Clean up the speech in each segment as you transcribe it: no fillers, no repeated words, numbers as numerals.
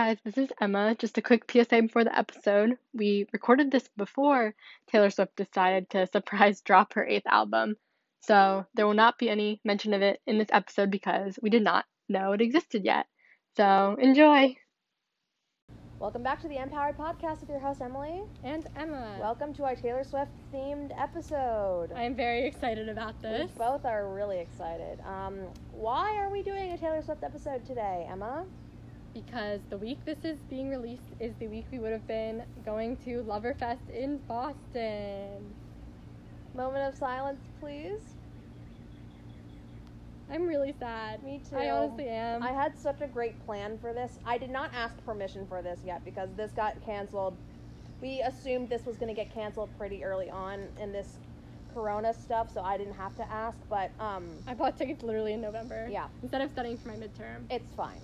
guys, this is Emma. Just a quick PSA before the episode. We recorded this before Taylor Swift decided to surprise drop her 8th album. So there will not be any mention of it in this episode because we did not know it existed yet. So enjoy. Welcome back to the Empowered Podcast with your host Emily and Emma. Welcome to our Taylor Swift themed episode. I am very excited about this. We both are really excited. Why are we doing a Taylor Swift episode today, Emma? Because the week this is being released is the week we would have been going to Loverfest in Boston. Moment of silence, please. I'm really sad. Me too. I honestly am. I had such a great plan for this. I did not ask permission for this yet because this got canceled. We assumed this was going to get canceled pretty early on in this Corona stuff, so I didn't have to ask, but... I bought tickets literally in November. Yeah. Instead of studying for my midterm. It's fine.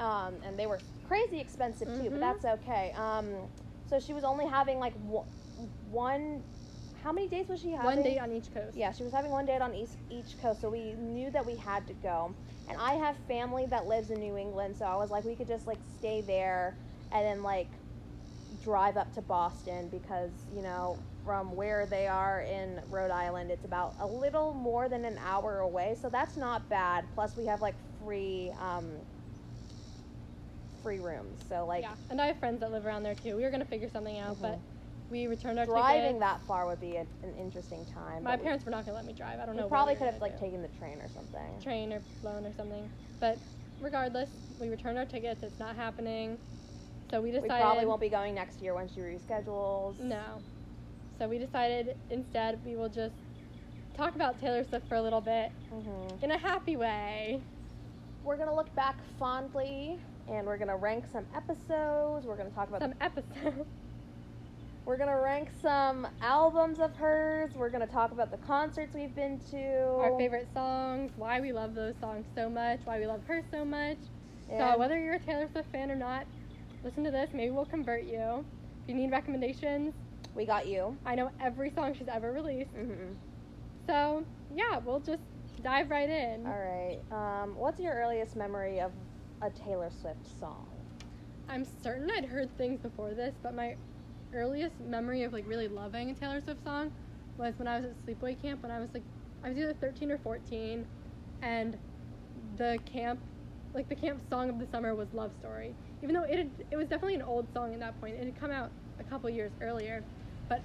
And they were crazy expensive, too, but that's okay. So she was only having, like, one... How many days was she having? One day on each coast. Yeah, she was having one day on each coast, so we knew that we had to go. And I have family that lives in New England, so I was like, we could just, like, stay there and then, like, drive up to Boston because, you know, from where they are in Rhode Island, it's about a little more than an hour away, so that's not bad. Plus, we have, like, free rooms, so, like... Yeah, and I have friends that live around there, too. We were going to figure something out, but... We returned our tickets. Driving that far would be an interesting time. My parents were not going to let me drive. I don't know. We probably could have, like, taken the train or something. Train or flown or something. But regardless, we returned our tickets. It's not happening. So we decided... We probably won't be going next year when she reschedules. No. So we decided instead we will just talk about Taylor Swift for a little bit in a happy way. We're going to look back fondly, and we're going to rank some episodes. We're going to talk about... We're going to rank some albums of hers. We're going to talk about the concerts we've been to. Our favorite songs, why we love those songs so much, why we love her so much. Yeah. So whether you're a Taylor Swift fan or not, listen to this. Maybe we'll convert you. If you need recommendations, we got you. I know every song she's ever released. So, yeah, we'll just dive right in. All right. What's your earliest memory of a Taylor Swift song? I'm certain I'd heard things before this, but my... earliest memory of, like, really loving a Taylor Swift song was when I was at sleepaway camp when I was, like, I was either 13 or 14, and the camp song of the summer was Love Story, even though it was definitely an old song at that point. It had come out a couple years earlier, but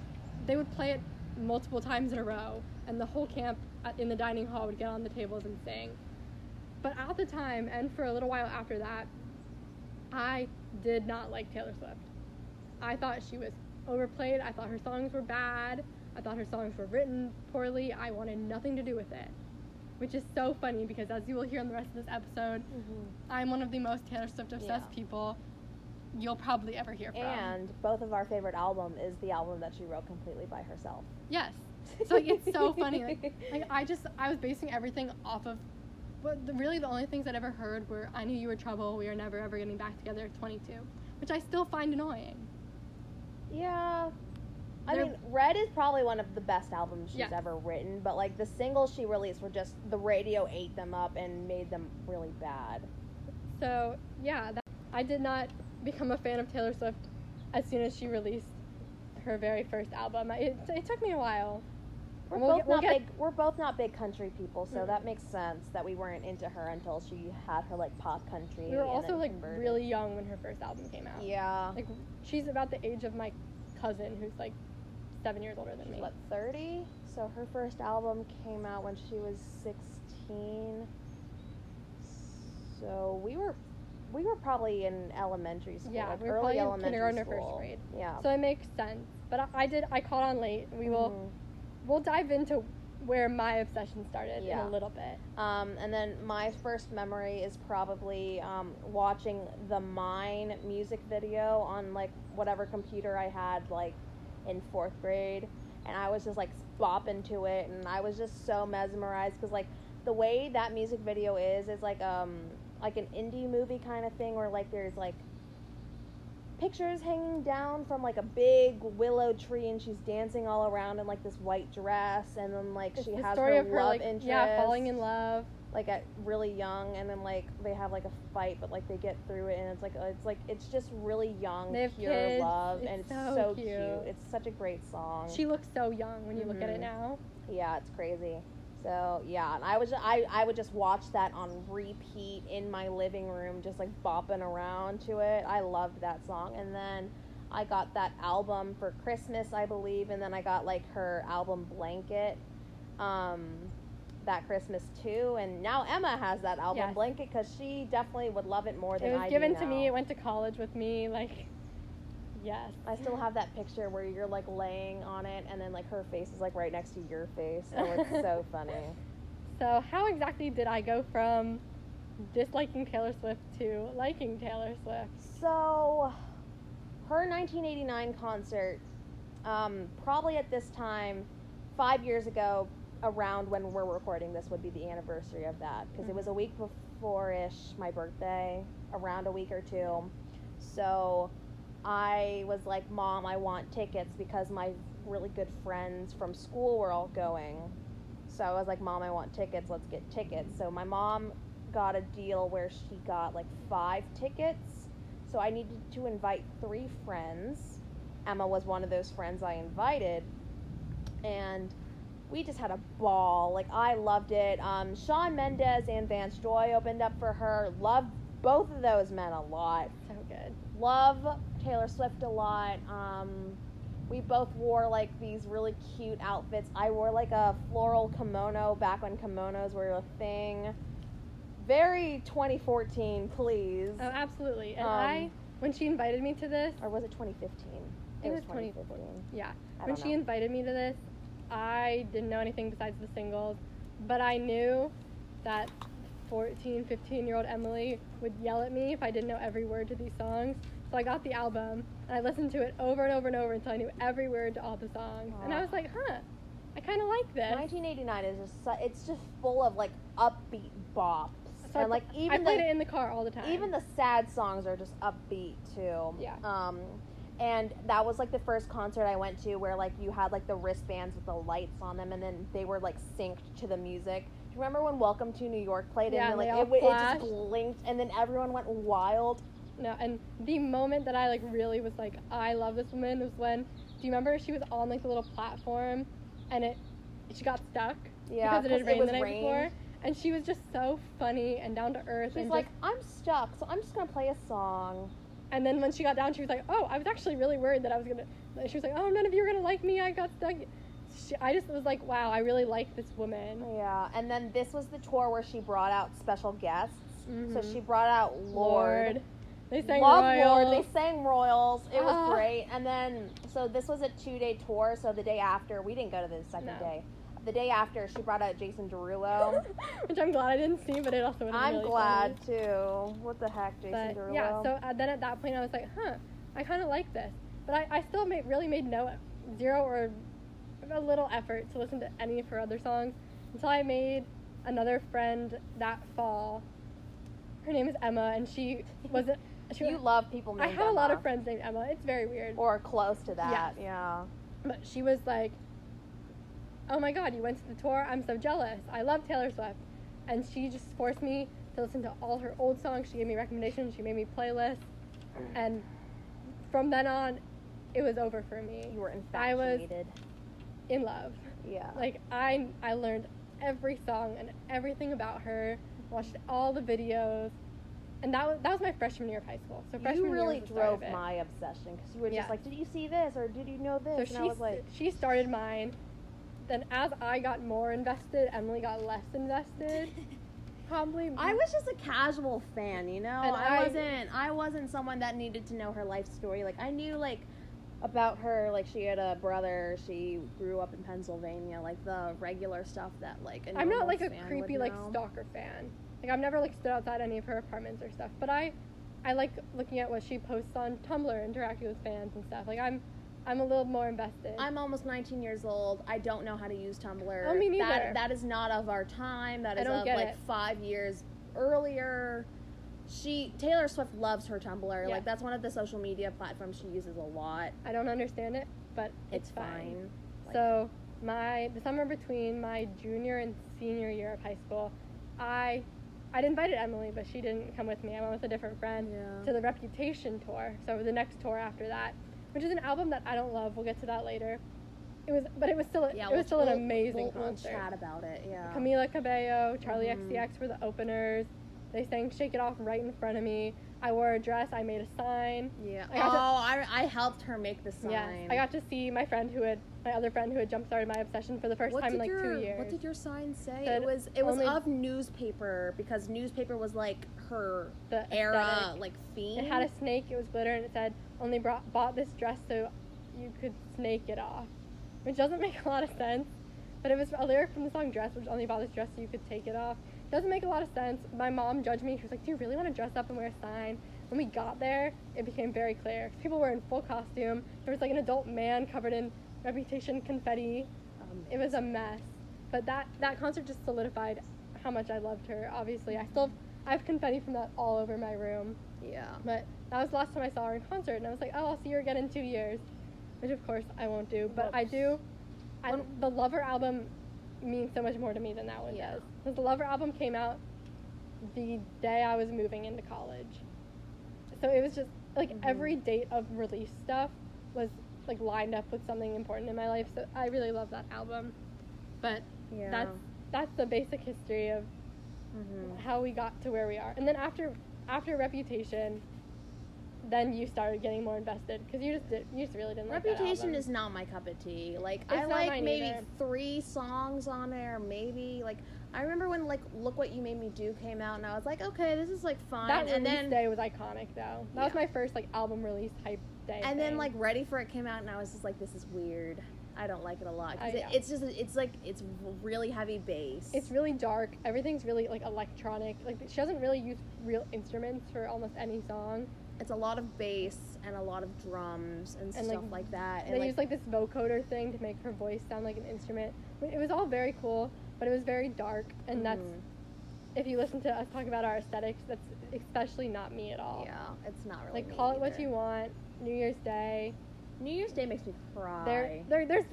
they would play it multiple times in a row, and the whole camp in the dining hall would get on the tables and sing. But at the time, and for a little while after that, I did not like Taylor Swift. I thought she was overplayed. I thought her songs were bad. I thought her songs were written poorly. I wanted nothing to do with it, which is so funny because, as you will hear in the rest of this episode, I'm one of the most Taylor Swift obsessed people you'll probably ever hear from. And both of our favorite album is the album that she wrote completely by herself. Yes. So, like, it's so funny. Like I was basing everything off of, but really the only things I'd ever heard were I Knew You Were Trouble, We Are Never Ever Getting Back Together, 22, which I still find annoying. Yeah. I mean, Red is probably one of the best albums she's ever written, but, like, the singles she released were just, the radio ate them up and made them really bad. So, yeah, I did not become a fan of Taylor Swift as soon as she released her very first album. It took me a while. We're both not big country people, so that makes sense that we weren't into her until she had her, like, pop country. We were also, like, really young when her first album came out. Yeah. Like, she's about the age of my cousin, who's, like, 7 years older than me. What, 30? So her first album came out when she was 16. So we were probably in elementary school. Yeah, like we were early elementary school. Kindergarten or first grade. Yeah. So it makes sense. But I caught on late. We will... We'll dive into where my obsession started in a little bit. And then my first memory is probably watching the Mine music video on, like, whatever computer I had, like, in fourth grade. And I was just, like, bopping to it, and I was just so mesmerized because, like, the way that music video is, like an indie movie kind of thing where, like, there's, like, pictures hanging down from, like, a big willow tree, and she's dancing all around in, like, this white dress, and then, like, she has her love interest. Yeah, falling in love. like at really young, and then like they have like a fight, but like they get through it, and it's just really young, pure kids. Love, and it's so cute. It's such a great song. She looks so young when you look at it now. Yeah, it's crazy. So yeah, and I would just watch that on repeat in my living room, just like bopping around to it. I loved that song, and then I got that album for Christmas, I believe, and then I got like her album Blanket that Christmas too, and now Emma has that album Blanket because she definitely would love it more than I do now. It was given to me. It went to college with me, like. Yes. I still have that picture where you're like laying on it, and then like her face is like right next to your face. So it's so funny. So how exactly did I go from disliking Taylor Swift to liking Taylor Swift? So her 1989 concert, probably at this time, 5 years ago, around when we're recording this would be the anniversary of that, because it was a week before-ish my birthday, around a week or two. So I was like, Mom, I want tickets because my really good friends from school were all going. So I was like, Mom, I want tickets. Let's get tickets. So my mom got a deal where she got like 5 tickets. So I needed to invite 3 friends. Emma was one of those friends I invited. And we just had a ball. Like, I loved it. Shawn Mendes and Vance Joy opened up for her. Loved both of those men a lot. So good. Love Taylor Swift a lot. We both wore like these really cute outfits. I wore like a floral kimono back when kimonos were a thing. Very 2014, please. Oh, absolutely. And when she invited me to this, or was it 2015? It was 2015. Yeah. When she invited me to this, I didn't know anything besides the singles, but I knew that 14, 15-year-old Emily would yell at me if I didn't know every word to these songs. So I got the album, and I listened to it over and over and over until I knew every word to all the songs. Aww. And I was like, I kind of like this. 1989 is it's just full of, like, upbeat bops. So and, like, even I played it in the car all the time. Even the sad songs are just upbeat, too. Yeah. And that was, like, the first concert I went to where, like, you had, like, the wristbands with the lights on them, and then they were, like, synced to the music. Remember when Welcome to New York played and like it just blinked and then everyone went wild? No, and the moment that I like really was like, I love this woman was when, do you remember she was on like the little platform and she got stuck because it had rained the night before, and she was just so funny and down to earth. She's like, I'm stuck, so I'm just gonna play a song. And then when she got down, she was like, oh, I was actually really worried that I was gonna. She was like, oh, none of you are gonna like me. I got stuck. I just was like, wow, I really like this woman. Yeah, and then this was the tour where she brought out special guests. Mm-hmm. So she brought out Lord. They sang Royals. Lord. They sang Royals. It was great. And then, so this was a 2-day tour. So the day after, we didn't go to the second day. The day after, she brought out Jason Derulo. Which I'm glad I didn't see, but it also would have been really too. What the heck, Jason Derulo? Yeah, so then at that point, I was like, I kind of like this. But I still made no zero or a little effort to listen to any of her other songs until I made another friend that fall. Her name is Emma, and she wasn't. You love people named Emma. I have a lot of friends named Emma. It's very weird. Or close to that. Yes. Yeah. But she was like, oh my God, you went to the tour? I'm so jealous. I love Taylor Swift. And she just forced me to listen to all her old songs. She gave me recommendations. She made me playlists. And from then on, it was over for me. You were infatuated. In love. Yeah. Like, I learned every song and everything about her, watched all the videos, and that was my freshman year of high school. So freshman year was the start of it. You really drove my obsession, because you were just like, did you see this, or did you know this? So and I was like... she started mine. Then as I got more invested, Emily got less invested. Probably. I was just a casual fan, you know? And I wasn't someone that needed to know her life story. Like, I knew, like, about her, like, she had a brother, she grew up in Pennsylvania, like, the regular stuff that, like, I'm not, like, a creepy, like, stalker fan. Like, I've never, like, stood outside any of her apartments or stuff, but I like looking at what she posts on Tumblr, interacting with fans and stuff. Like, I'm a little more invested. I'm almost 19 years old. I don't know how to use Tumblr. Oh, me neither. That is not of our time. That is of, like, 5 years earlier. Taylor Swift loves her Tumblr. Yeah. Like, that's one of the social media platforms she uses a lot. I don't understand it, but it's fine. Like, so the summer between my junior and senior year of high school, I'd invited Emily, but she didn't come with me. I went with a different friend to the Reputation tour. So the next tour after that, which is an album that I don't love. We'll get to that later. It was still an amazing concert. We'll chat about it. Yeah. Camila Cabello, Charlie XCX were the openers. They sang "Shake It Off" right in front of me. I wore a dress. I made a sign. Yeah. I helped her make the sign. Yeah. I got to see my other friend who had jump started my obsession for the first time in like 2 years. What did your sign say? It was of newspaper, because newspaper was like her era like theme. It had a snake. It was glitter, and it said, "Only bought this dress so you could snake it off," which doesn't make a lot of sense. But it was a lyric from the song "Dress," which only bought this dress so you could take it off. Doesn't make a lot of sense. My mom judged me. She was like, "Do you really want to dress up and wear a sign?" When we got there, it became very clear. People were in full costume. There was like an adult man covered in Reputation confetti. It was a mess. But that concert just solidified how much I loved her. Obviously, I have confetti from that all over my room. Yeah. But that was the last time I saw her in concert, and I was like, "Oh, I'll see her again in 2 years," which of course I won't do. But oops. I do. The Lover album means so much more to me than that one does. Because the Lover album came out the day I was moving into college, so it was just like every date of release stuff was like lined up with something important in my life. So I really love that album. But that's the basic history of how we got to where we are. And then after Reputation, then you started getting more invested, because you just really didn't like Reputation. Reputation is not my cup of tea. Like, it's I like maybe either. 3 songs on there, maybe. Like, I remember when like "Look What You Made Me Do" came out, and I was like, okay, this is like fine. That and release day was iconic, though. That was my first like album release hype day. And then like "Ready for It" came out, and I was just like, this is weird. I don't like it a lot. Cause it's really heavy bass. It's really dark. Everything's really like electronic. Like, she doesn't really use real instruments for almost any song. It's a lot of bass and a lot of drums and stuff like that. And they use like this vocoder thing to make her voice sound like an instrument. I mean, it was all very cool, but it was very dark. And that's, if you listen to us talk about our aesthetics, that's especially not me at all. Yeah, it's not really. Like, me call it what you want. New Year's Day. New Year's Day makes me cry. The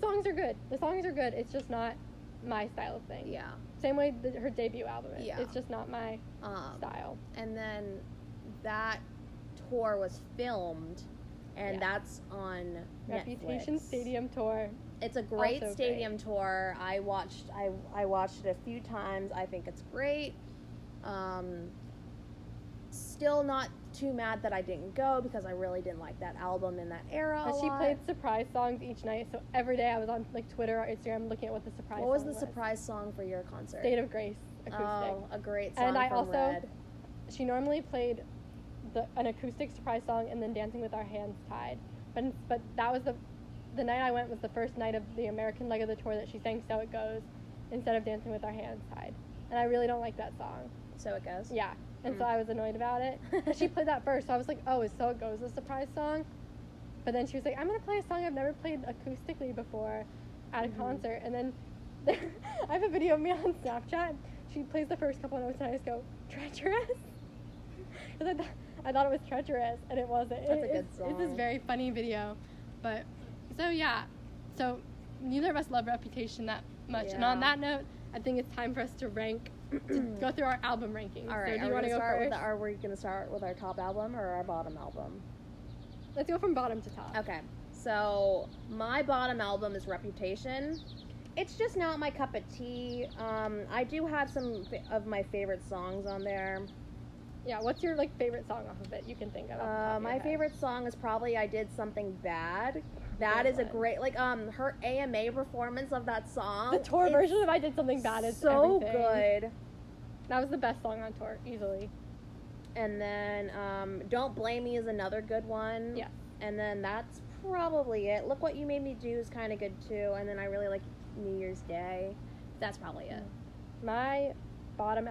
songs are good. The songs are good. It's just not my style of thing. Yeah. Same way her debut album is. Yeah. It's just not my style. And then that tour was filmed, and that's on Reputation Netflix. Stadium tour. It's a great also stadium tour. I watched it a few times. I think it's great. Still not too mad that I didn't go, because I really didn't like that album in that era. But she played surprise songs each night, so every day I was on like Twitter or Instagram looking at what the surprise song was. What was the surprise song for your concert? State of Grace, acoustic. Oh, a great song. And I also Red. She normally played an acoustic surprise song and then Dancing with Our Hands Tied. But that was the night I went was the first night of the American leg of the tour that she sang "So It Goes" instead of "Dancing with Our Hands Tied." And I really don't like that song. "So It Goes"? Yeah. And so I was annoyed about it. She played that first, so I was like, oh, is "So It Goes" a surprise song? But then she was like, I'm going to play a song I've never played acoustically before at a concert. And then I have a video of me on Snapchat. She plays the first couple notes, and I just go, "Treacherous?" Because I thought it was treacherous, and it wasn't. That's a good song. It's this very funny video. But, so neither of us love Reputation that much. Yeah. And on that note, I think it's time for us to rank, to go through our album rankings. All right, so do you want to go first? Are we going to start with our top album or our bottom album? Let's go from bottom to top. Okay, so my bottom album is Reputation. It's just not my cup of tea. I do have some of my favorite songs on there. Yeah, what's your like favorite song off of it you can think of? My favorite song is probably "I Did Something Bad." That is a great, like, her AMA performance of that song. The tour version of "I Did Something Bad" is so good. That was the best song on tour, easily. And then "Don't Blame Me" is another good one. Yeah. And then that's probably it. "Look What You Made Me Do" is kind of good too. And then I really like "New Year's Day." That's probably it. My bottom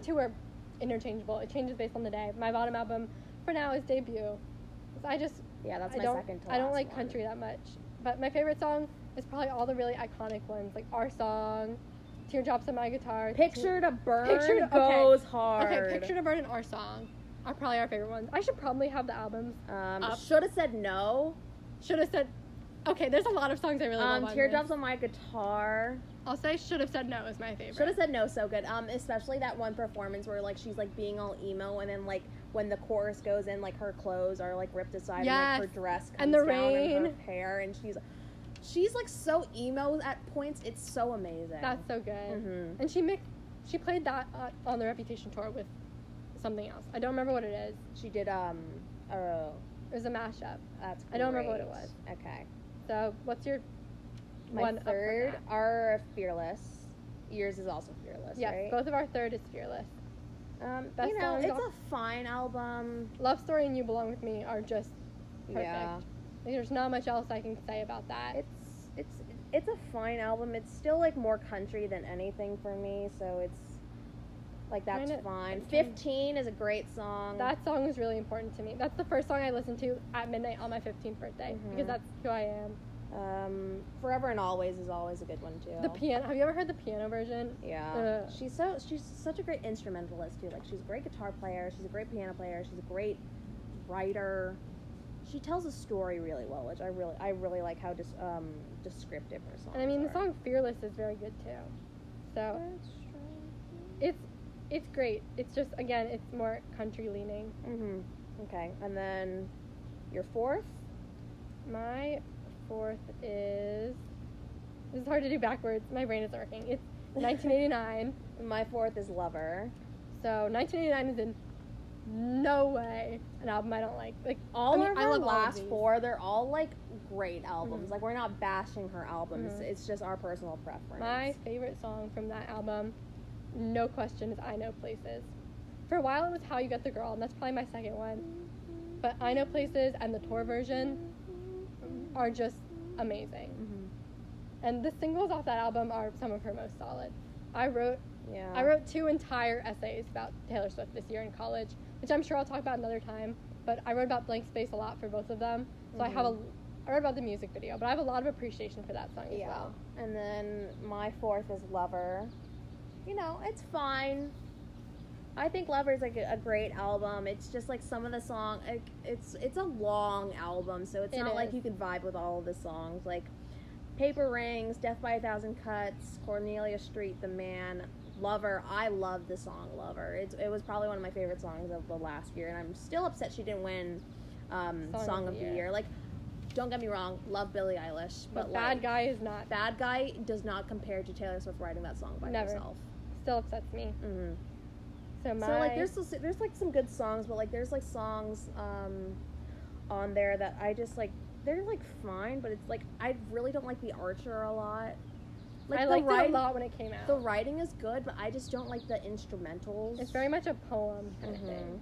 two are interchangeable. It changes based on the day. My bottom album for now is "Debut." That's my second to last. I don't like country that much, but my favorite song is probably all the really iconic ones, like "Our Song," "Teardrops on My Guitar," "Picture to Burn." Goes hard. Okay, "Picture to Burn" and "Our Song" are probably our favorite ones. I should probably have the albums. "Should Have Said No." Okay, there's a lot of songs I really love. Teardrops on My Guitar. Also, I Should Have Said No is my favorite. Should Have Said No, so good. Especially that one performance where like she's like being all emo, and then like when the chorus goes in, like her clothes are like ripped aside, and like her dress comes and the down rain. And her hair, and she's like so emo at points. It's so amazing. That's so good. Mm-hmm. And she played that on the Reputation tour with something else. I don't remember what it is. She did it was a mashup. That's great. I don't remember what it was. Okay. So what's your third? Our Fearless. Yours is also Fearless, yeah, right? Both of our third is Fearless. Best it's a fine album. Love Story and You Belong With Me are just perfect. Yeah. There's not much else I can say about that. It's a fine album. It's still like more country than anything for me, so it's like that's fine. 15 is a great song. That song was really important to me. That's the first song I listened to at midnight on my 15th birthday, mm-hmm. because that's who I am. Forever and Always is always a good one too. The piano. Have you ever heard the piano version? Yeah. She's such a great instrumentalist too. Like she's a great guitar player. She's a great piano player. She's a great writer. She tells a story really well, which I really like how descriptive her songs are. And I mean the song Fearless is very good too. So it's great. It's just again it's more country leaning. Mm-hmm. Okay, and then your fourth. My fourth is, this is hard to do backwards, my brain isn't working. It's 1989. My fourth is Lover. So 1989 is in no way an album I don't like. Like all of our last four, they're all like great albums. Mm-hmm. Like we're not bashing her albums. Mm-hmm. It's just our personal preference. My favorite song from that album, no question, is I Know Places. For a while it was How You Got the Girl, and that's probably my second one. But I Know Places and the tour version are just amazing. Mm-hmm. And the singles off that album are some of her most solid. I wrote two entire essays about Taylor Swift this year in college, which I'm sure I'll talk about another time, but I wrote about Blank Space a lot for both of them. So mm-hmm. I wrote about the music video, but I have a lot of appreciation for that song as well. And then my fourth is Lover. It's fine. I think Lover is like a great album. It's just like some of the songs, it's a long album, so it's not like you can vibe with all of the songs. Like Paper Rings, Death by a Thousand Cuts, Cornelia Street, The Man, Lover. I love the song Lover. It was probably one of my favorite songs of the last year, and I'm still upset she didn't win Song of the Year. Like, don't get me wrong, love Billie Eilish, but Bad Guy is not. Bad Guy does not compare to Taylor Swift writing that song by herself. Still upsets me. Mm-hmm. So like there's like some good songs, but like there's like songs on there that I just like, they're like fine, but it's like I really don't like The Archer a lot. Like, I liked it a lot when it came out. The writing is good, but I just don't like the instrumentals. It's very much a poem kind mm-hmm. of thing.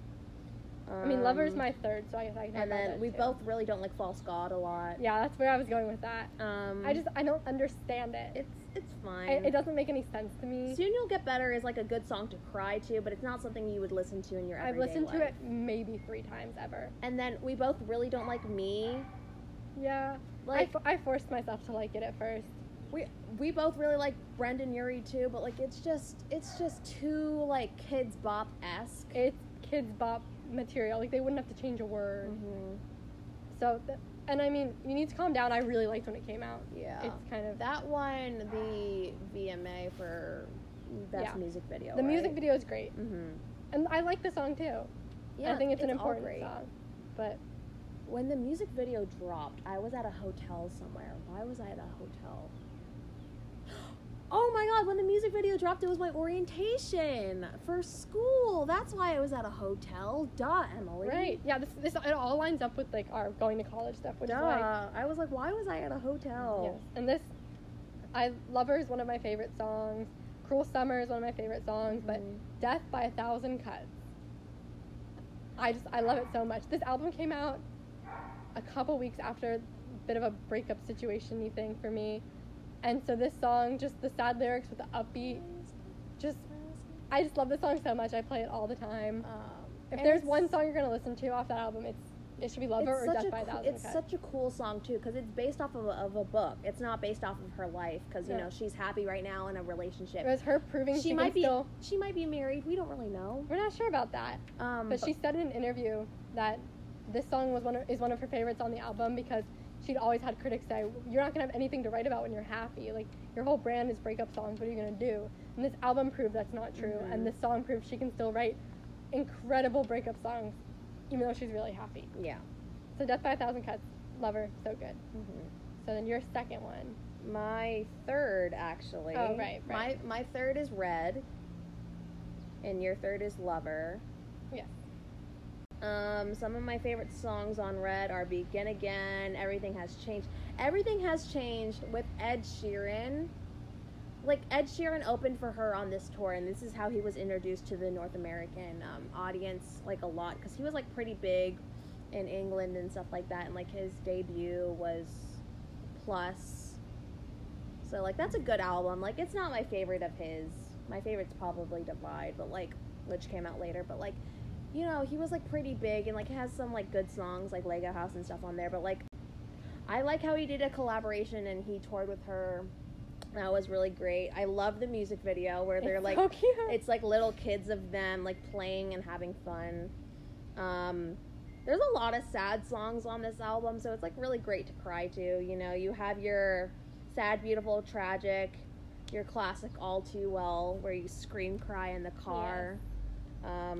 I mean, Lover's my third, so I guess I can. And then we both really don't like False God a lot. Yeah, that's where I was going with that. I don't understand it. It's fine. It doesn't make any sense to me. Soon You'll Get Better is like a good song to cry to, but it's not something you would listen to in your everyday life. I've listened to it maybe 3 times ever. And then we both really don't like Me. Yeah. Like I forced myself to like it at first. We both really like Brendan Urie too, but like it's just too like kids bop esque. It's kids bop material. Like they wouldn't have to change a word. Mm-hmm. So and I mean, You Need to Calm Down I really liked when it came out. Yeah, it's kind of that one, the VMA for best music video. The music video is great. Mm-hmm. And I like the song too. Yeah, I think it's an important song. But when the music video dropped, I was at a hotel somewhere. Why was I at a hotel? Oh my god, when the music video dropped, it was my orientation for school. That's why I was at a hotel. Duh, Emily. Right. Yeah, this it all lines up with like our going to college stuff, which is why I was like, why was I at a hotel? Yes. And Lover is one of my favorite songs. Cruel Summer is one of my favorite songs, mm-hmm. but Death by a Thousand Cuts, I love it so much. This album came out a couple weeks after a bit of a breakup situation-y thing for me. And so this song, just the sad lyrics with the upbeat, I just love this song so much. I play it all the time. If there's one song you're going to listen to off that album, it should be Lover or Death by a Thousand Cuts. It's such a cool song, too, because it's based off of a book. It's not based off of her life, because, you know, she's happy right now in a relationship. It was her proving she might be still... She might be married. We don't really know. We're not sure about that. But she said in an interview that this song was one of her favorites on the album because she'd always had critics say, you're not gonna have anything to write about when you're happy, like your whole brand is breakup songs, what are you gonna do? And this album proved that's not true, mm-hmm. and this song proved she can still write incredible breakup songs even though she's really happy. Yeah. So Death by a Thousand Cuts, love her, so good. Mm-hmm. So then your second one. My third, actually. Oh, right. My third is Red. And your third is Lover. Yeah. Some of my favorite songs on Red are Begin Again, Everything Has Changed. Everything Has Changed with Ed Sheeran. Like, Ed Sheeran opened for her on this tour, and this is how he was introduced to the North American audience, like, a lot. Because he was, like, pretty big in England and stuff like that. And, like, his debut was Plus. So, like, that's a good album. Like, it's not my favorite of his. My favorite's probably Divide, but, like, which came out later. But, like, you know, he was, like, pretty big and, like, has some, like, good songs, like Lego House and stuff on there. But, like, I like how he did a collaboration and he toured with her. That was really great. I love the music video where they're, like, so cute. It's, like, little kids of them, like, playing and having fun. There's a lot of sad songs on this album, so it's, like, really great to cry to. You know, you have your sad, beautiful, tragic, your classic All Too Well, where you scream cry in the car. Yes.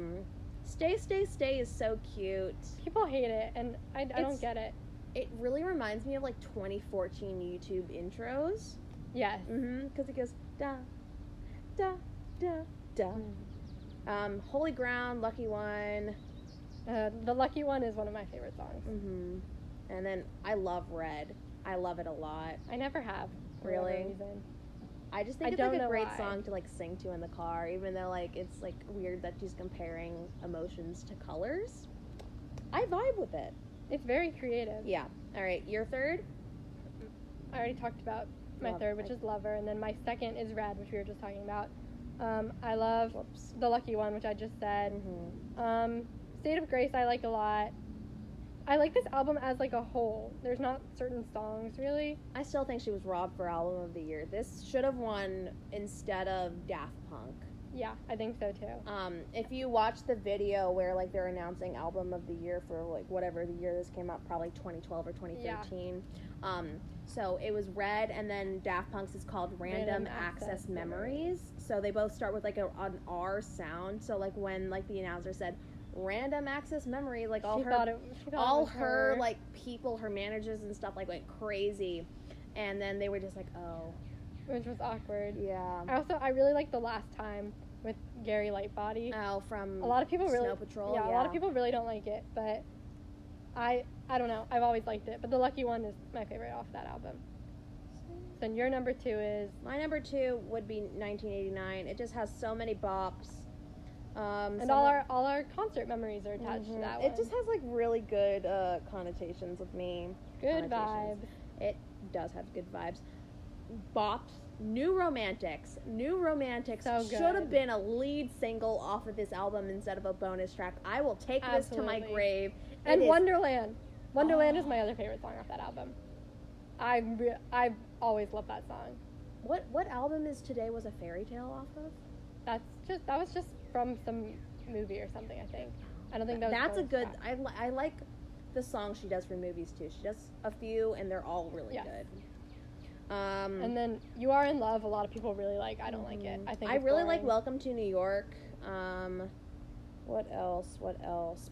Stay, Stay, Stay is so cute. People hate it, and I don't get it. It really reminds me of, like, 2014 YouTube intros. Yes. Mm-hmm, because it goes, da, da, da, da. Mm. Holy Ground, Lucky One. The Lucky One is one of my favorite songs. Mm-hmm. And then I love Red. I love it a lot. I never have. Really? I just think it's like a great song to like sing to in the car, even though like it's like weird that she's comparing emotions to colors. I vibe with it. It's very creative. Yeah. All right. Your third? I already talked about my third, which is Lover, and then my second is Red, which we were just talking about. I love The Lucky One, which I just said. Mm-hmm. State of Grace I like a lot. I like this album as, like, a whole. There's not certain songs, really. I still think she was robbed for Album of the Year. This should have won instead of Daft Punk. Yeah, I think so, too. If you watch the video where, like, they're announcing Album of the Year for, like, whatever the year this came out, probably 2012 or 2013. Yeah. So it was Red, and then Daft Punk's is called Random Access Memories. So they both start with, like, an R sound. So, like, when, like, the announcer said Random Access Memory, like all her like people, her managers and stuff, like went crazy, and then they were just like, oh, which was awkward. Yeah. I really liked The Last Time with Gary Lightbody. Oh, from a lot of people really Snow Patrol. Yeah, a lot of people really don't like it, but I don't know. I've always liked it, but The Lucky One is my favorite off that album. So your number two is? My number two would be 1989. It just has so many bops. And all our concert memories are attached to that one. It just has like really good connotations with me. Good vibe. It does have good vibes. Bops. New Romantics so should have been a lead single off of this album instead of a bonus track. I will take this to my grave. And Wonderland. Wonderland is my other favorite song off that album. I've always loved that song. What album is Today Was a Fairy Tale off of? That was just from some movie or something, I think. I don't think that was that's a good track. I like the songs she does for movies too. She does a few and they're all really good. And then You Are in Love, a lot of people really like. I don't like it. I think I really boring. Like Welcome to New York. What else?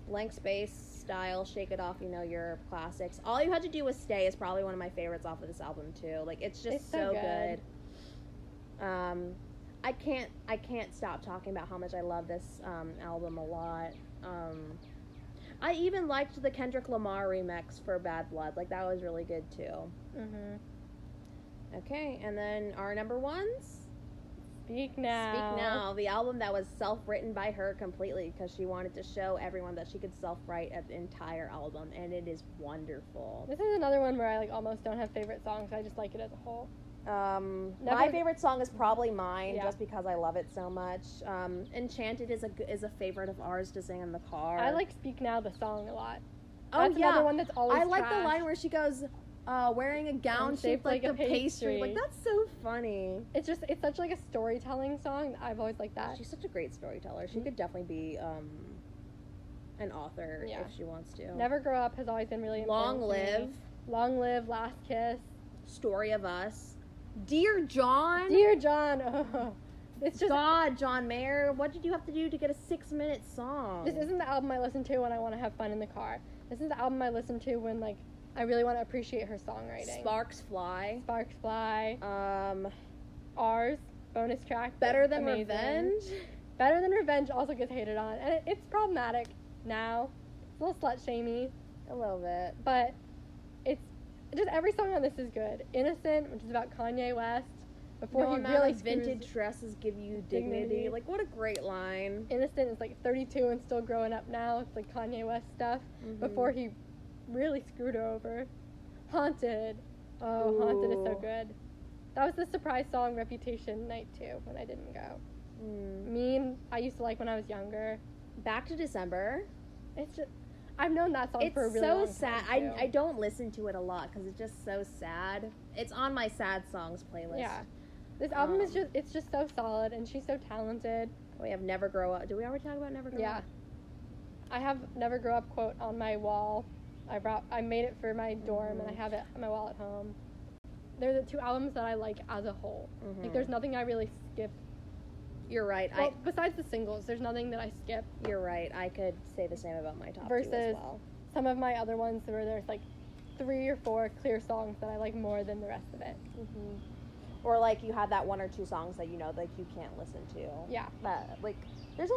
Blank Space, Style, Shake It Off, you know, your classics. All You Had to Do Was Stay is probably one of my favorites off of this album too. Like it's so good. I can't stop talking about how much I love this album a lot. I even liked the Kendrick Lamar remix for Bad Blood. Like, that was really good, too. Mm-hmm. Okay, and then our number ones? Speak Now. The album that was self-written by her completely because she wanted to show everyone that she could self-write an entire album, and it is wonderful. This is another one where I, like, almost don't have favorite songs. I just like it as a whole. My favorite song is probably mine, just because I love it so much. Enchanted is a favorite of ours to sing in the car. I like Speak Now the song a lot. That's another one that's always I like the line where she goes, wearing a gown shaped like a pastry. Like, that's so funny. It's such like a storytelling song. I've always liked that. She's such a great storyteller. She could definitely be an author if she wants to. Never Grow Up has always been really important. Long Live. Long Live, Last Kiss. Story of Us. Dear John. Oh. It's just, God, John Mayer, what did you have to do to get a 6-minute song? This isn't the album I listen to when I want to have fun in the car. This is the album I listen to when, like, I really want to appreciate her songwriting. Sparks Fly. Ours, bonus track. Better Than Amazing. Revenge. Better Than Revenge also gets hated on. And it's problematic now. It's a little slut-shamey. A little bit. But it's just every song on this is good. Innocent, which is about Kanye West. Before no he amount really of vintage dresses give you dignity. Like, what a great line. Innocent is like 32 and still growing up now. It's like Kanye West stuff. Mm-hmm. Before he really screwed her over. Haunted. Oh, ooh. Haunted is so good. That was the surprise song Reputation night 2 when I didn't go. Mean, I used to like when I was younger. Back to December. It's just, I've known that song for a really long time. It's so sad. I don't listen to it a lot because it's just so sad. It's on my sad songs playlist. Yeah. This album is just—it's just so solid, and she's so talented. We have "Never Grow Up." Do we already talk about "Never Grow Up"? Yeah, I have "Never Grow Up" quote on my wall. I made it for my dorm, and I have it on my wall at home. They're the two albums that I like as a whole. Mm-hmm. Like, there's nothing I really skip. You're right. Well, besides the singles, there's nothing that I skip. You're right. I could say the same about my top two as well. Versus some of my other ones where there's like 3 or 4 clear songs that I like more than the rest of it. Mm-hmm. Or, like, you have that 1 or 2 songs that, you know, like, you can't listen to. Yeah. But, like, there's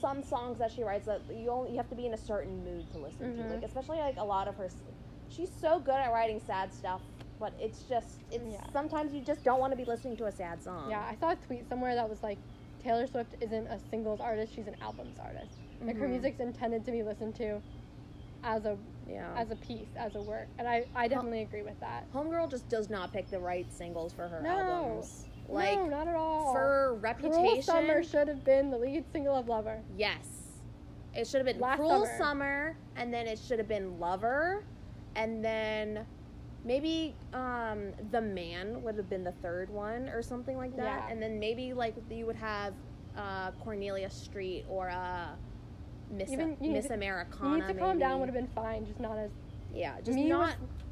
some songs that she writes that you have to be in a certain mood to listen to. Like, especially, like, a lot of her... She's so good at writing sad stuff, but it's just... Sometimes you just don't want to be listening to a sad song. Yeah, I saw a tweet somewhere that was, like, Taylor Swift isn't a singles artist, she's an albums artist. Mm-hmm. Like, her music's intended to be listened to as a... Yeah. As a piece, as a work. And I definitely agree with that. Homegirl just does not pick the right singles for her albums. Like, no, not at all. For Reputation. Cruel Summer should have been the lead single of Lover. Yes. It should have been Cruel Summer, and then it should have been Lover, and then maybe The Man would have been the third one or something like that. Yeah. And then maybe, like, you would have Cornelia Street or Miss Americana. You Need to Calm Down would have been fine, just not as... Yeah, just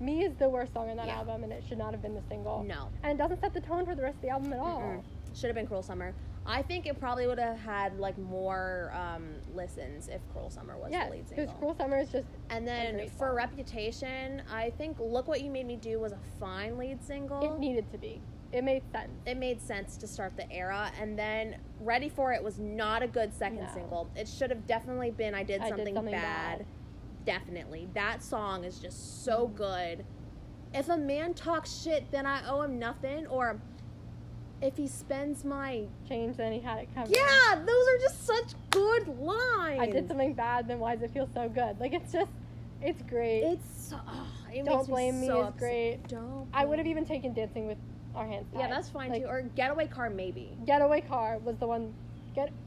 Me is the worst song on that album, and it should not have been the single. No. And it doesn't set the tone for the rest of the album at all. Mm-mm. Should have been Cruel Summer. I think it probably would have had, like, more listens if Cruel Summer was the lead single. Yeah, because Cruel Summer is just... And then for Reputation, I think Look What You Made Me Do was a fine lead single. It needed to be. It made sense. It made sense to start the era. And then Ready For It was not a good second single. It should have definitely been I Did Something Bad. Definitely. That song is just so good. If a man talks shit, then I owe him nothing. Or if he spends my... change, then he had it covered. Yeah, those are just such good lines. I did something bad, then why does it feel so good? Like, it's just... It's great. It's... Oh, it Don't makes Blame Me so is upset. Great. Don't I would have even taken Dancing with... Our hands tied. Yeah, that's fine, like, too. Or Getaway Car, maybe. Getaway Car was the one.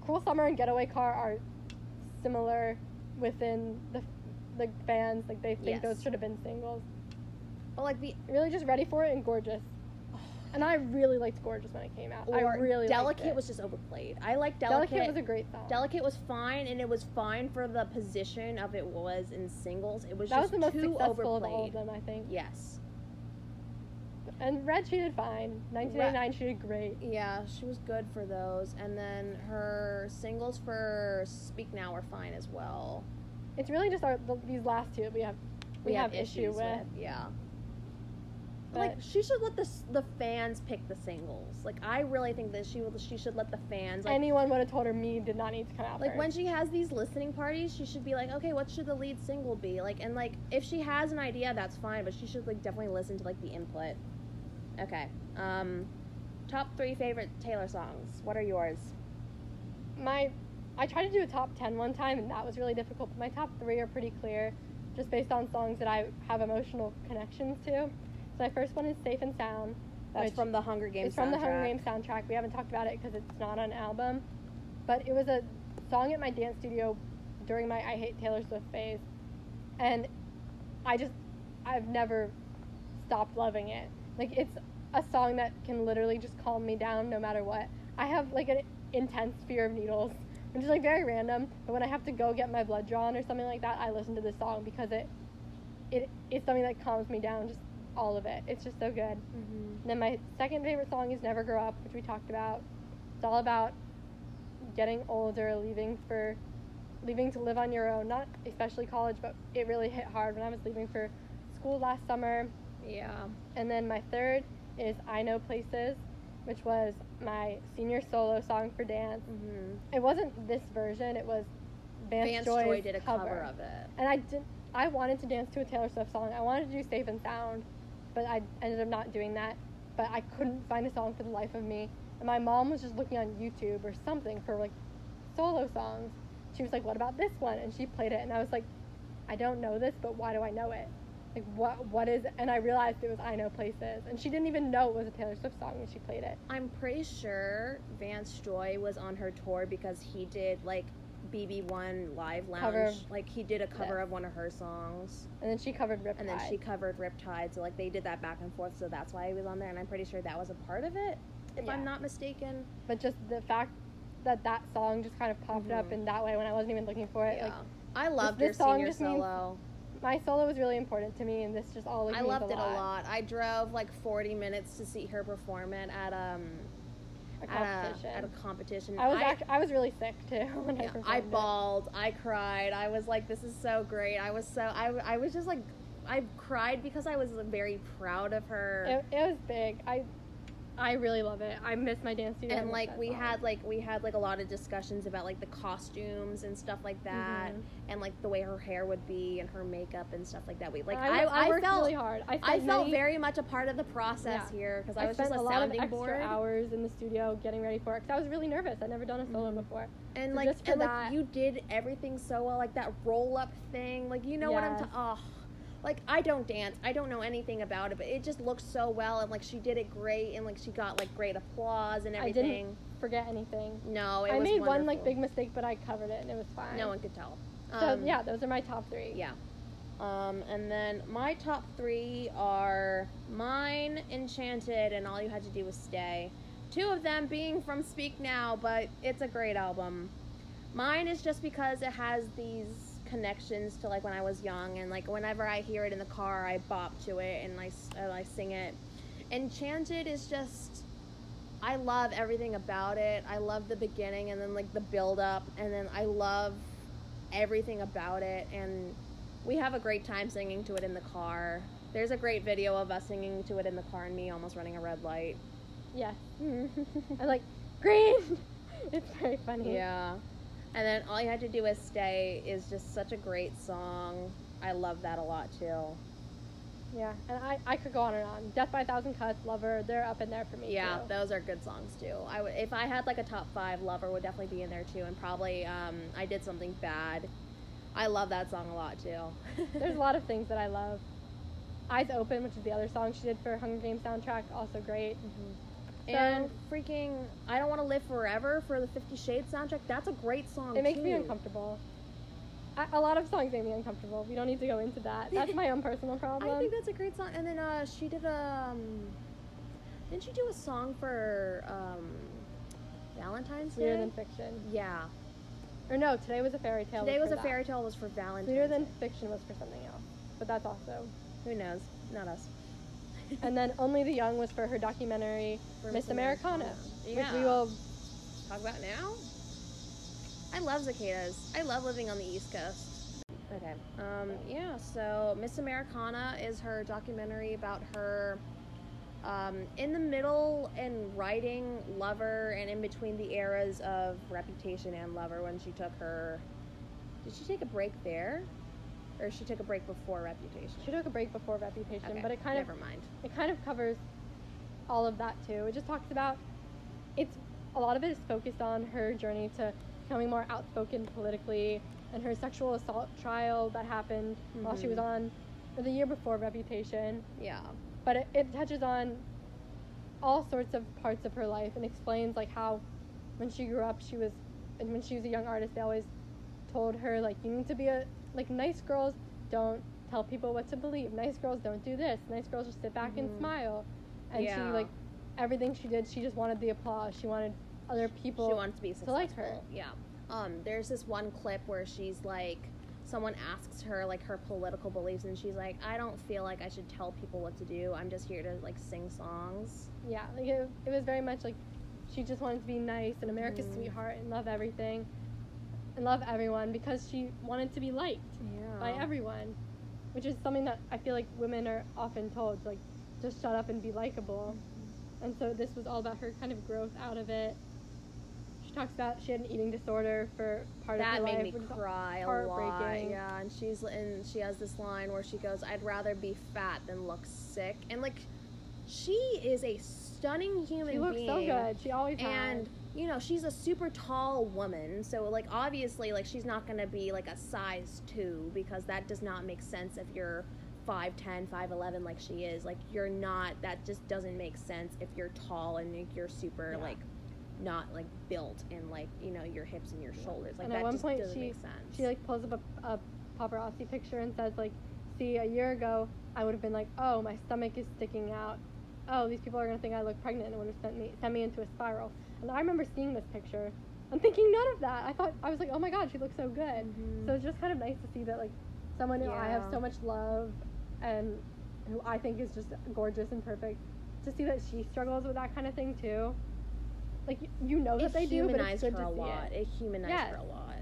Cruel Summer and Getaway Car are similar within the bands. Like, they think those should have been singles. But, like, the really just Ready For It and Gorgeous. Oh, and I really liked Gorgeous when it came out. I really Delicate liked it. Was just overplayed. I liked Delicate. Delicate was a great song. Delicate was fine, and it was fine for the position of it was in singles. It was that just was the most too successful overplayed. Of all of them, I think. Yes. And Red, she did fine. 1989, she did great. Yeah, she was good for those. And then her singles for Speak Now were fine as well. It's really just these last two that we have issue with. Yeah. But like, she should let the fans pick the singles. Like, I really think that she should let the fans... Like, anyone would have told her Me did not need to come out like, first. When she has these listening parties, she should be like, okay, what should the lead single be? Like, and, like, if she has an idea, that's fine, but she should, like, definitely listen to, like, the input. Okay. Top 3 favorite Taylor songs. What are yours? I tried to do a top 10 one time, and that was really difficult. But my top 3 are pretty clear, just based on songs that I have emotional connections to. So my first one is Safe and Sound. That's from the Hunger Games soundtrack. It's from the Hunger Games soundtrack. We haven't talked about it because it's not on an album. But it was a song at my dance studio during my I Hate Taylor Swift phase. And I've never stopped loving it. Like, it's a song that can literally just calm me down no matter what. I have, like, an intense fear of needles, which is, like, very random. But when I have to go get my blood drawn or something like that, I listen to this song because it it's something that calms me down, just all of it. It's just so good. Mm-hmm. Then my second favorite song is Never Grow Up, which we talked about. It's all about getting older, leaving to live on your own, not especially college, but it really hit hard when I was leaving for school last summer. Yeah. And then my third is I Know Places, which was my senior solo song for dance. Mm-hmm. It wasn't this version, it was Vance Joy did a cover of it. And I wanted to dance to a Taylor Swift song. I wanted to do Safe and Sound, but I ended up not doing that. But I couldn't find a song for the life of me. And my mom was just looking on YouTube or something for, like, solo songs. She was like, what about this one? And she played it, and I was like, I don't know this, but why do I know it? Like, what is it? And I realized it was I Know Places. And she didn't even know it was a Taylor Swift song when she played it. I'm pretty sure Vance Joy was on her tour because he did, like, BB1 Live Lounge. He did a cover of one of her songs. And then she covered Riptide. So, like, they did that back and forth, so that's why he was on there. And I'm pretty sure that was a part of it, if I'm not mistaken. But just the fact that song just kind of popped up in that way when I wasn't even looking for it. Yeah. Like, I loved your senior solo. My solo was really important to me, and this just all, like, means a lot. I loved it a lot. I drove, like, 40 minutes to see her perform it at a competition. I was really sick too when I performed. I bawled. I cried. I was like, this is so great. I was just like, I cried because I was very proud of her. It was big. I really love it. I miss my dance studio. And we had a lot of discussions about, like, the costumes and stuff like that, and, like, the way her hair would be and her makeup and stuff like that. I worked really hard. I felt very much a part of the process here because I was just a sounding board. I spent a lot of extra hours in the studio getting ready for it because I was really nervous. I'd never done a solo before. And so you did everything so well, like that roll up thing, like, you know what I'm talking. Like, I don't dance. I don't know anything about it, but it just looked so well, and, like, she did it great, and, like, she got, like, great applause and everything. I didn't forget anything. No, I was wonderful. I made one, like, big mistake, but I covered it, and it was fine. No one could tell. So, yeah, those are my top three. Yeah. And then my top three are mine, Enchanted, and All You Had to Do Was Stay. Two of them being from Speak Now, but it's a great album. Mine is just because it has these connections to, like, when I was young, and, like, whenever I hear it in the car, I bop to it and I sing it. Enchanted is just, I love everything about it. I love the beginning and then, like, the build up, and then I love everything about it, and we have a great time singing to it in the car. There's a great video of us singing to it in the car and me almost running a red light. Yeah. I'm like, green. It's very funny. Yeah. And then All You Had to Do Is Stay is just such a great song. I love that a lot, too. Yeah, and I could go on and on. Death by a Thousand Cuts, Lover, they're up in there for me, yeah, too. Those are good songs, too. If I had, like, a top five, Lover would definitely be in there, too. And probably I Did Something Bad. I love that song a lot, too. There's a lot of things that I love. Eyes Open, which is the other song she did for Hunger Games soundtrack, also great. Mm-hmm. And freaking I Don't Want to Live Forever for the 50 Shades soundtrack. That's a great song, It makes me uncomfortable. A lot of songs make me uncomfortable. We don't need to go into that. That's my own personal problem. I think that's a great song. And then she did didn't she do a song for Valentine's Day? Sweeter Than Fiction. Yeah. Or no, Today Was a Fairy Tale. Today Was a Fairy Tale was for Valentine's Day. Sweeter Than Fiction was for something else. But that's also, who knows? Not us. And then Only the Young was for her documentary, Miss Americana, which we will talk about now. I love cicadas. I love living on the East Coast. Okay. So Miss Americana is her documentary about her in the middle and writing Lover and in between the eras of Reputation and Lover when she took her... Did she take a break there? Or she took a break before Reputation. She took a break before Reputation, okay, but it kind of... Never mind. It kind of covers all of that, too. It just talks about... A lot of it is focused on her journey to becoming more outspoken politically and her sexual assault trial that happened while she was on... Or the year before Reputation. Yeah. But it touches on all sorts of parts of her life and explains, like, how when she grew up, she was... And when she was a young artist, they always told her, like, you need to be a... Like, nice girls don't tell people what to believe. Nice girls don't do this. Nice girls just sit back and smile. And she, like, everything she did, she just wanted the applause. She wanted other people to like her. Yeah. There's this one clip where she's, like, someone asks her, like, her political beliefs, and she's like, I don't feel like I should tell people what to do. I'm just here to, like, sing songs. Yeah, like, it was very much, like, she just wanted to be nice and America's sweetheart and love everything and love everyone because she wanted to be liked by everyone, which is something that I feel like women are often told, like, just shut up and be likable. And so this was all about her kind of growth out of it. She talks about she had an eating disorder for part of her life. That made me cry a lot. Yeah, and she has this line where she goes, I'd rather be fat than look sick. And, like, she is a stunning human being. She looks so good. She always has. And, you know, she's a super tall woman. So, like, obviously, like, she's not going to be, like, a size 2 because that does not make sense if you're 5'10", 5'11", like she is. Like, you're not, that just doesn't make sense if you're tall and, like, you're super, like, not, like, built and, like, you know, your hips and your shoulders. Like, and that just doesn't make sense. She, like, pulls up a paparazzi picture and says, like, see, a year ago, I would have been like, oh, my stomach is sticking out. Oh, these people are going to think I look pregnant and would have sent me into a spiral. And I remember seeing this picture and thinking none of that. I thought, I was like, oh my God, she looks so good. Mm-hmm. So it's just kind of nice to see that, like, someone who I have so much love and who I think is just gorgeous and perfect, to see that she struggles with that kind of thing too. Like, you know that they do, but it's good to see it. It humanized her a lot.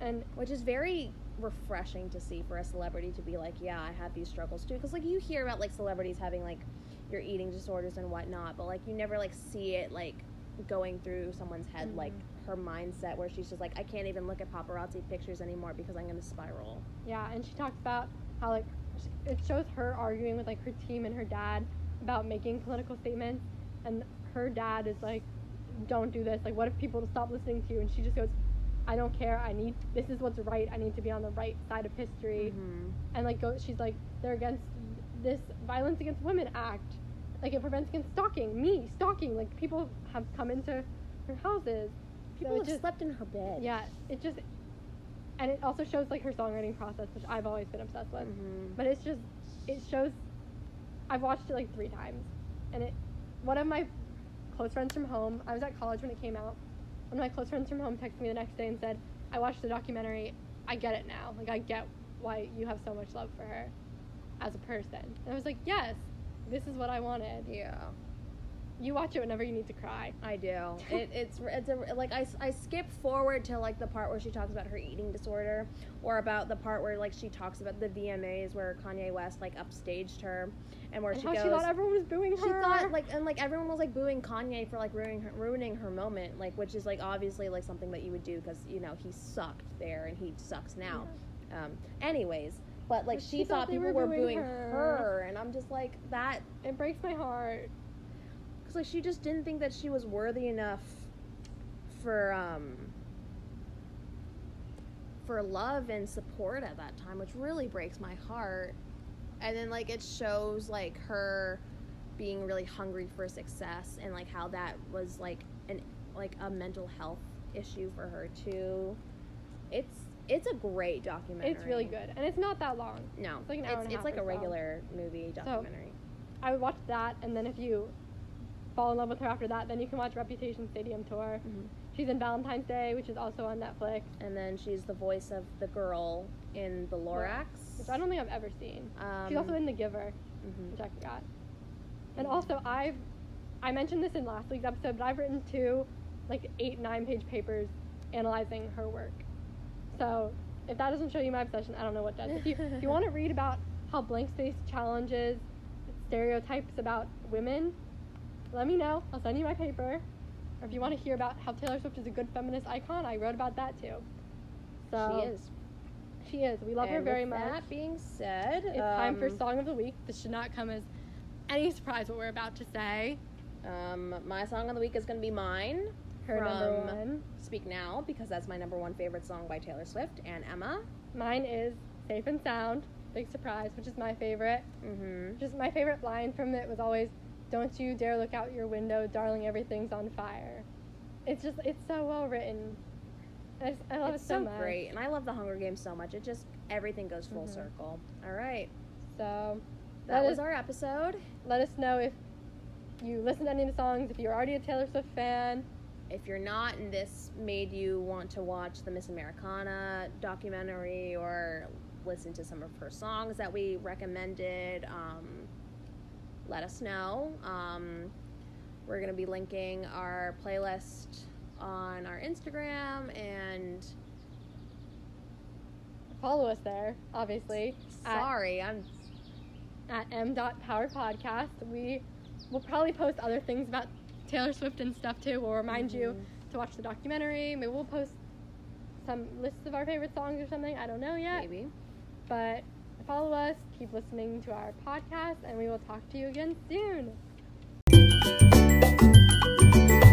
And which is very refreshing to see for a celebrity to be like, yeah, I have these struggles too. Because, like, you hear about, like, celebrities having, like, your eating disorders and whatnot, but, like, you never, like, see it, like, going through someone's head, like, her mindset where she's just like, I can't even look at paparazzi pictures anymore because I'm going to spiral. Yeah, and she talks about how, like, it shows her arguing with, like, her team and her dad about making political statements, and her dad is like, don't do this, like, what if people stop listening to you? And she just goes, I don't care, this is what's right, I need to be on the right side of history. And, like, she's like, they're against this Violence Against Women Act, like, it prevents against stalking, like, people have come into her houses, people have just slept in her bed. It just, and it also shows, like, her songwriting process, which I've always been obsessed with, but it's just, it shows, I've watched it, like, 3 times, and one of my close friends from home, I was at college when it came out, one of my close friends from home texted me the next day and said, I watched the documentary, I get it now, like, I get why you have so much love for her as a person. And I was like, yes, this is what I wanted. You watch it whenever you need to cry. I do. It's like, I skip forward to, like, the part where she talks about her eating disorder, or about the part where, like, she talks about the VMAs where Kanye West, like, upstaged her, and where she goes, she thought everyone was booing her. She thought, like, and, like, everyone was, like, booing Kanye for, like, ruining her moment, like, which is, like, obviously, like, something that you would do because, you know, he sucked there and he sucks now. Anyways. But, like, she thought people were booing her, and I'm just like, that... It breaks my heart. Because, like, she just didn't think that she was worthy enough for love and support at that time, which really breaks my heart. And then, like, it shows, like, her being really hungry for success, and, like, how that was, like, a mental health issue for her, too. It's a great documentary. It's really good. And it's not that long. No. It's like an hour and a half. It's like a regular movie documentary. So, I would watch that, and then if you fall in love with her after that, then you can watch Reputation Stadium Tour. Mm-hmm. She's in Valentine's Day, which is also on Netflix. And then she's the voice of the girl in The Lorax. Which I don't think I've ever seen. She's also in The Giver, which I forgot. And also, I mentioned this in last week's episode, but I've written 2, like, 8-9-page papers analyzing her work. So, if that doesn't show you my obsession, I don't know what does. If you want to read about how blank space challenges stereotypes about women, let me know. I'll send you my paper. Or if you want to hear about how Taylor Swift is a good feminist icon, I wrote about that too. So, She is. We love her very much. That being said, it's time for Song of the Week. This should not come as any surprise what we're about to say. My Song of the Week is going to be mine. Her number one. Speak Now, because that's my number one favorite song by Taylor Swift and Emma. Mine is Safe and Sound, big surprise, which is my favorite. Just my favorite line from it was always, don't you dare look out your window, darling, everything's on fire. It's just, it's so well written. I love it so much. It's so great, and I love the Hunger Games so much. It just, everything goes full circle. All right. So, that was our episode. Let us know if you listen to any of the songs, if you're already a Taylor Swift fan, if you're not, and this made you want to watch the Miss Americana documentary or listen to some of her songs that we recommended, let us know. We're going to be linking our playlist on our Instagram, and follow us there, obviously. I'm at m.powered podcast. We will probably post other things about Taylor Swift and stuff too. We'll remind you to watch the documentary. Maybe we'll post some lists of our favorite songs or something. I don't know yet. Maybe. But follow us, keep listening to our podcast, and we will talk to you again soon.